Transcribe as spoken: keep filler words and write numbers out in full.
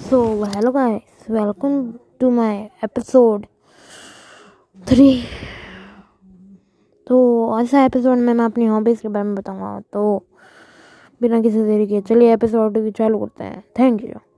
So hello guys, welcome to my episode three. तो ऐसा episode में मैं अपनी हॉबीज़ के बारे में बताऊंगा। तो बिना किसी देरी के चलिए एपिसोड चालू करते हैं। Thank you.